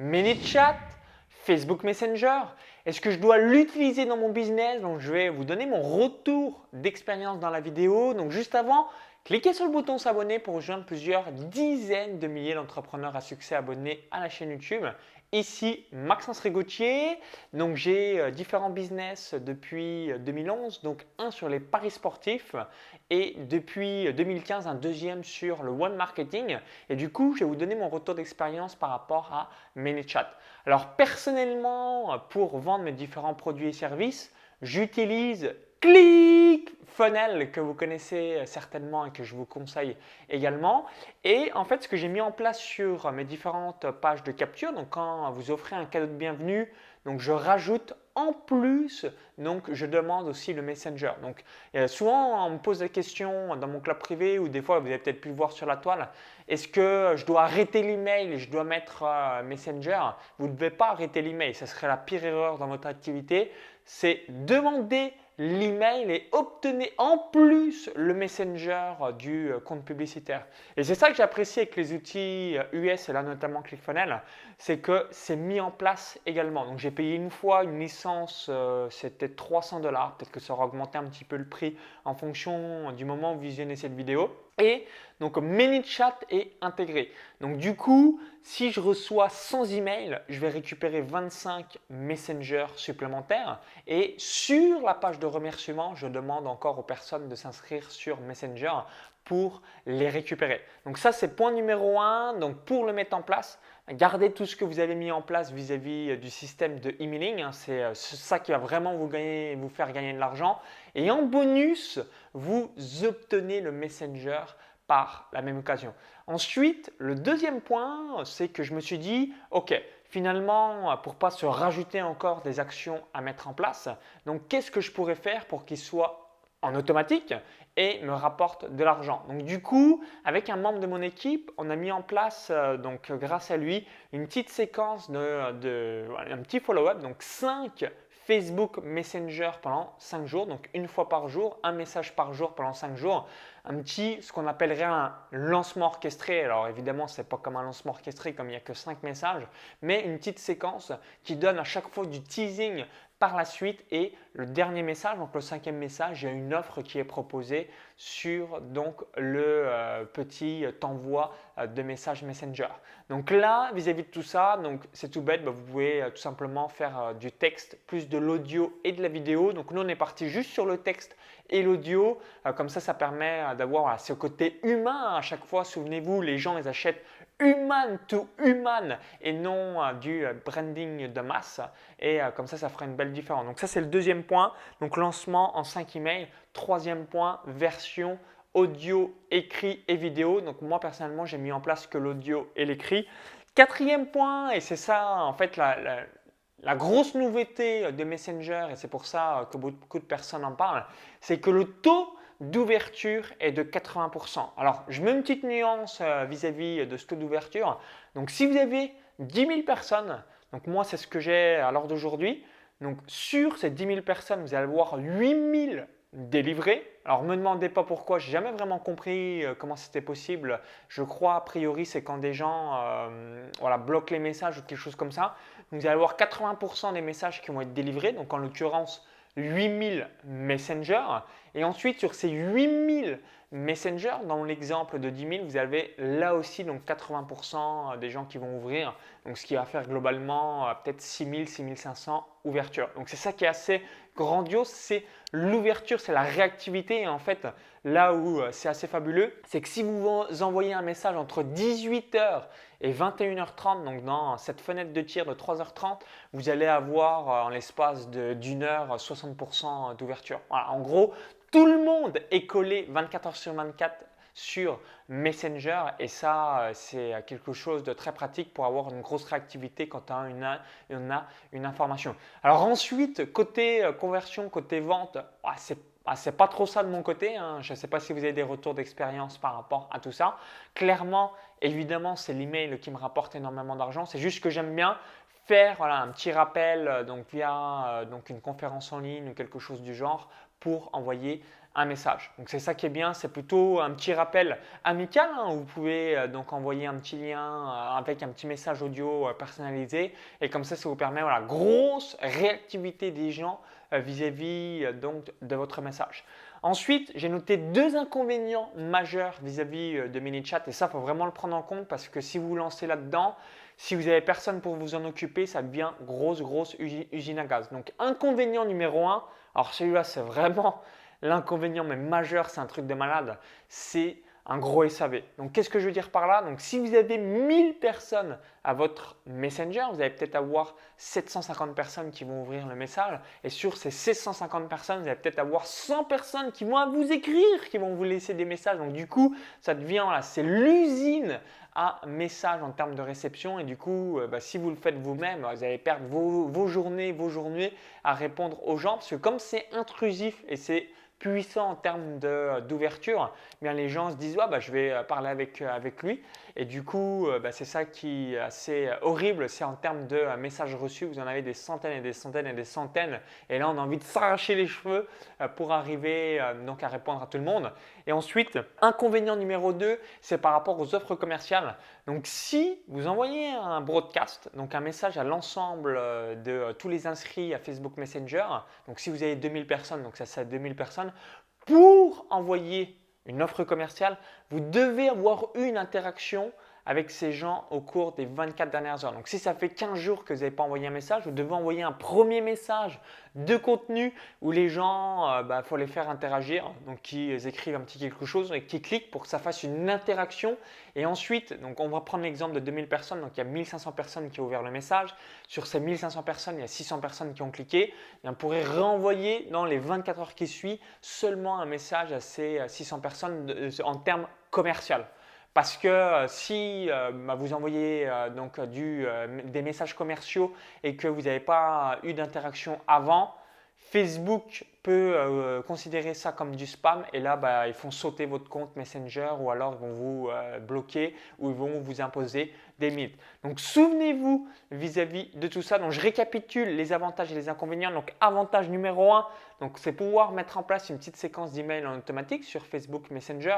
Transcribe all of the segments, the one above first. ManyChat, Facebook Messenger. Est-ce que je dois l'utiliser dans mon business? Donc, je vais vous donner mon retour d'expérience dans la vidéo. Donc, juste avant, cliquez sur le bouton s'abonner pour rejoindre plusieurs dizaines de milliers d'entrepreneurs à succès abonnés à la chaîne YouTube. Ici, Maxence Rigottier. Donc, j'ai différents business depuis 2011. Donc, un sur les paris sportifs et depuis 2015, un deuxième sur le One Marketing. Et du coup, je vais vous donner mon retour d'expérience par rapport à ManyChat. Alors, personnellement, pour vendre mes différents produits et services, j'utilise Clickfunnels que vous connaissez certainement et que je vous conseille également. Et en fait, ce que j'ai mis en place sur mes différentes pages de capture, donc quand vous offrez un cadeau de bienvenue, donc je rajoute en plus, donc je demande aussi le Messenger. Donc souvent, on me pose la question dans mon club privé ou des fois, vous avez peut-être pu le voir sur la toile, est-ce que je dois arrêter l'email et je dois mettre Messenger? Vous ne devez pas arrêter l'email, ça serait la pire erreur dans votre activité. C'est demander l'email et obtenez en plus le Messenger du compte publicitaire. Et c'est ça que j'apprécie avec les outils US et là notamment ClickFunnels, c'est que c'est mis en place également. Donc j'ai payé une fois une licence, c'était 300 $, peut-être que ça aura augmenté un petit peu le prix en fonction du moment où vous visionnez cette vidéo. Et donc ManyChat est intégré. Donc du coup, si je reçois 100 emails, je vais récupérer 25 Messenger supplémentaires. Et sur la page de remerciement, je demande encore aux personnes de s'inscrire sur Messenger pour les récupérer. Donc ça, c'est point numéro 1. Donc pour le mettre en place, gardez tout ce que vous avez mis en place vis-à-vis du système de emailing. C'est ça qui va vraiment vous faire gagner de l'argent. Et en bonus, vous obtenez le Messenger par la même occasion. Ensuite, le deuxième point, c'est que je me suis dit, ok, finalement, pour ne pas se rajouter encore des actions à mettre en place, donc qu'est-ce que je pourrais faire pour qu'il soit en automatique et me rapporte de l'argent. Donc du coup, avec un membre de mon équipe, on a mis en place, donc grâce à lui, une petite séquence un petit follow-up, donc 5 Facebook Messenger pendant 5 jours, donc une fois par jour, un message par jour pendant 5 jours, ce qu'on appellerait un lancement orchestré. Alors évidemment, ce n'est pas comme un lancement orchestré comme il n'y a que 5 messages, mais une petite séquence qui donne à chaque fois du teasing par la suite et le dernier message, donc le 5e message, il y a une offre qui est proposée sur donc le petit envoi de message Messenger. Donc là, vis-à-vis de tout ça, donc c'est tout bête, vous pouvez tout simplement faire du texte, plus de l'audio et de la vidéo. Donc nous, on est parti juste sur le texte et l'audio. Comme ça, ça permet d'avoir ce côté humain à chaque fois. Souvenez-vous, les gens, ils achètent human to human et non du branding de masse. Et comme ça, ça fera une belle différence. Donc ça, c'est le deuxième point. Donc lancement en 5 emails. Troisième point, version audio, écrit et vidéo. Donc moi, personnellement, j'ai mis en place que l'audio et l'écrit. Quatrième point, et c'est ça, en fait, la grosse nouveauté de Messenger, et c'est pour ça que beaucoup de personnes en parlent, c'est que le taux d'ouverture est de 80%. Alors, je mets une petite nuance vis-à-vis de ce taux d'ouverture. Donc, si vous avez 10 000 personnes, donc moi, c'est ce que j'ai à l'heure d'aujourd'hui. Donc, sur ces 10 000 personnes, vous allez avoir 8 000 délivrés. Alors, ne me demandez pas pourquoi, j'ai jamais vraiment compris comment c'était possible. Je crois, a priori, c'est quand des gens bloquent les messages ou quelque chose comme ça. Donc, vous allez avoir 80% des messages qui vont être délivrés. Donc, en l'occurrence, 8000 Messenger. Et ensuite, sur ces 8000 Messenger, dans l'exemple de 10 000, vous avez là aussi donc 80% des gens qui vont ouvrir. Donc, ce qui va faire globalement peut-être 6000, 6500 ouvertures. Donc, c'est ça qui est assez grandiose, c'est l'ouverture, c'est la réactivité. Et en fait, là où c'est assez fabuleux, c'est que si vous envoyez un message entre 18 h et 21 h 30, donc dans cette fenêtre de tir de 3 h 30, vous allez avoir en l'espace d'une heure 60% d'ouverture. Voilà, en gros, tout le monde est collé 24 h sur 24 sur Messenger et ça, c'est quelque chose de très pratique pour avoir une grosse réactivité quand on a une information. Alors ensuite, côté conversion, côté vente, c'est pas trop ça de mon côté. Je ne sais pas si vous avez des retours d'expérience par rapport à tout ça. Clairement, évidemment, c'est l'email qui me rapporte énormément d'argent. C'est juste que j'aime bien faire un petit rappel donc, via une conférence en ligne ou quelque chose du genre pour envoyer un message. Donc c'est ça qui est bien, c'est plutôt un petit rappel amical, hein, où vous pouvez donc envoyer un petit lien avec un petit message audio personnalisé, et comme ça, ça vous permet voilà, grosse réactivité des gens vis-à-vis donc de votre message. Ensuite, j'ai noté deux inconvénients majeurs vis-à-vis de ManyChat, et ça, il faut vraiment le prendre en compte parce que si vous vous lancez là-dedans, si vous n'avez personne pour vous en occuper, ça devient grosse usine à gaz. Donc, inconvénient numéro 1, alors celui-là, c'est vraiment l'inconvénient, mais majeur, c'est un truc de malade, c'est un gros SAV. Donc, qu'est-ce que je veux dire par là? Donc, si vous avez 1000 personnes à votre Messenger, vous allez peut-être avoir 750 personnes qui vont ouvrir le message. Et sur ces 750 personnes, vous allez peut-être avoir 100 personnes qui vont vous écrire, qui vont vous laisser des messages. Donc, du coup, ça devient, voilà, c'est l'usine à messages en termes de réception. Et du coup, si vous le faites vous-même, vous allez perdre vos journées à répondre aux gens. Parce que comme c'est intrusif et c'est puissant en termes d'ouverture, bien les gens se disent ouais, je vais parler avec lui, et du coup c'est ça qui est assez horrible, c'est en termes de messages reçus, vous en avez des centaines et des centaines et des centaines, et là on a envie de s'arracher les cheveux pour arriver donc à répondre à tout le monde. Et ensuite, inconvénient numéro 2, c'est par rapport aux offres commerciales. Donc si vous envoyez un broadcast, donc un message à l'ensemble de tous les inscrits à Facebook Messenger, donc si vous avez 2000 personnes, donc ça c'est 2000 personnes, pour envoyer une offre commerciale, vous devez avoir une interaction avec ces gens au cours des 24 dernières heures. Donc si ça fait 15 jours que vous n'avez pas envoyé un message, vous devez envoyer un premier message de contenu où les gens, faut les faire interagir, donc ils écrivent un petit quelque chose et qu'ils cliquent pour que ça fasse une interaction. Et ensuite, donc on va prendre l'exemple de 2000 personnes, donc il y a 1500 personnes qui ont ouvert le message. Sur ces 1500 personnes, il y a 600 personnes qui ont cliqué. Et on pourrait renvoyer dans les 24 heures qui suivent seulement un message à ces 600 personnes en termes commerciaux. Parce que si vous envoyez des messages commerciaux et que vous n'avez pas eu d'interaction avant, Facebook peut considérer ça comme du spam, et là ils font sauter votre compte Messenger, ou alors ils vont vous bloquer, ou ils vont vous imposer des limites. Donc souvenez-vous vis-à-vis de tout ça. Donc je récapitule les avantages et les inconvénients. Donc avantage numéro 1, donc c'est pouvoir mettre en place une petite séquence d'emails en automatique sur Facebook Messenger.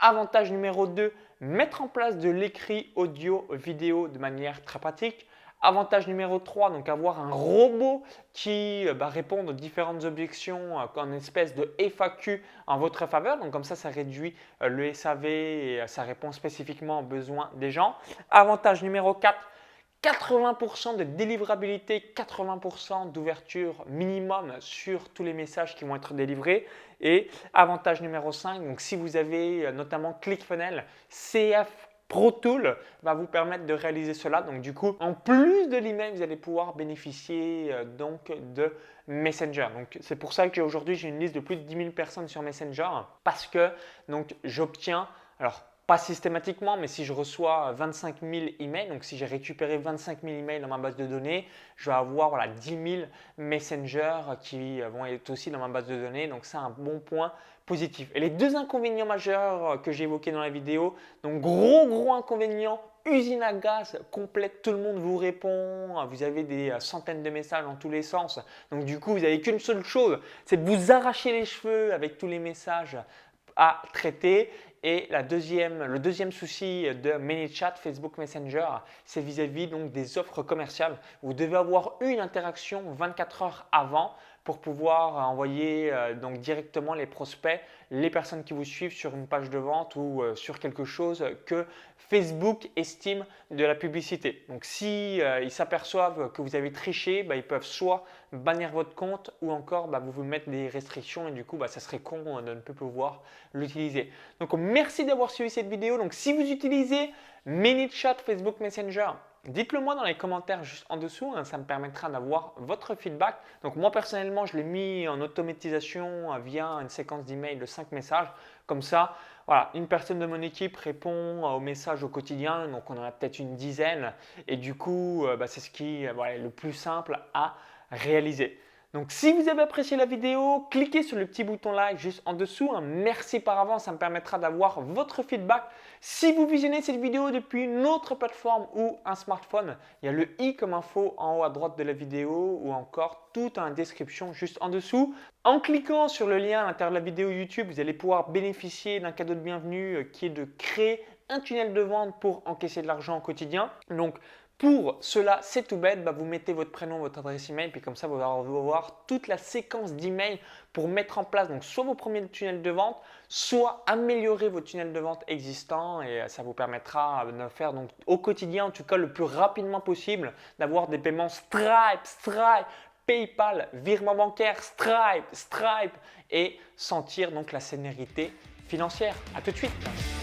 Avantage numéro 2, mettre en place de l'écrit audio, vidéo de manière très pratique. Avantage numéro 3, donc avoir un robot qui répond aux différentes objections en espèce de FAQ en votre faveur. Donc comme ça, ça réduit le SAV et ça répond spécifiquement aux besoins des gens. Avantage numéro 4, 80% de délivrabilité, 80% d'ouverture minimum sur tous les messages qui vont être délivrés. Et avantage numéro 5, donc si vous avez notamment Clickfunnels, CF Pro Tool va vous permettre de réaliser cela. Donc du coup, en plus de l'email, vous allez pouvoir bénéficier donc de Messenger. Donc c'est pour ça qu'aujourd'hui, j'ai une liste de plus de 10 000 personnes sur Messenger, parce que donc j'obtiens… alors pas systématiquement, mais si je reçois 25 000 emails, donc si j'ai récupéré 25 000 emails dans ma base de données, je vais avoir 10 000 messengers qui vont être aussi dans ma base de données. Donc c'est un bon point positif. Et les deux inconvénients majeurs que j'ai évoqués dans la vidéo, donc gros inconvénient, usine à gaz complète, tout le monde vous répond, vous avez des centaines de messages dans tous les sens. Donc du coup, vous n'avez qu'une seule chose, c'est de vous arracher les cheveux avec tous les messages à traiter. Et le deuxième souci de ManyChat, Facebook Messenger, c'est vis-à-vis donc des offres commerciales. Vous devez avoir une interaction 24 heures avant pour pouvoir envoyer donc directement les prospects, les personnes qui vous suivent sur une page de vente ou sur quelque chose que Facebook estime de la publicité. Donc si ils s'aperçoivent que vous avez triché, ils peuvent soit bannir votre compte ou encore vous mettre des restrictions, et du coup ça serait con de ne plus pouvoir l'utiliser. Donc merci d'avoir suivi cette vidéo. Donc si vous utilisez ManyChat, Facebook Messenger, dites-le moi dans les commentaires juste en dessous, ça me permettra d'avoir votre feedback. Donc moi personnellement, je l'ai mis en automatisation via une séquence d'email de 5 messages. Comme ça, une personne de mon équipe répond aux messages au quotidien, donc on en a peut-être une dizaine, et du coup, c'est ce qui est le plus simple à réaliser. Donc, si vous avez apprécié la vidéo, cliquez sur le petit bouton like juste en dessous. Un merci par avance, ça me permettra d'avoir votre feedback. Si vous visionnez cette vidéo depuis une autre plateforme ou un smartphone, il y a le i comme info en haut à droite de la vidéo ou encore tout en description juste en dessous. En cliquant sur le lien à l'intérieur de la vidéo YouTube, vous allez pouvoir bénéficier d'un cadeau de bienvenue qui est de créer un tunnel de vente pour encaisser de l'argent au quotidien. Donc, pour cela, c'est tout bête, vous mettez votre prénom, votre adresse email, puis comme ça, vous allez avoir toute la séquence d'emails pour mettre en place donc soit vos premiers tunnels de vente, soit améliorer vos tunnels de vente existants et ça vous permettra de faire donc au quotidien, en tout cas le plus rapidement possible, d'avoir des paiements Stripe, PayPal, virement bancaire, Stripe et sentir donc la sécurité financière. À tout de suite.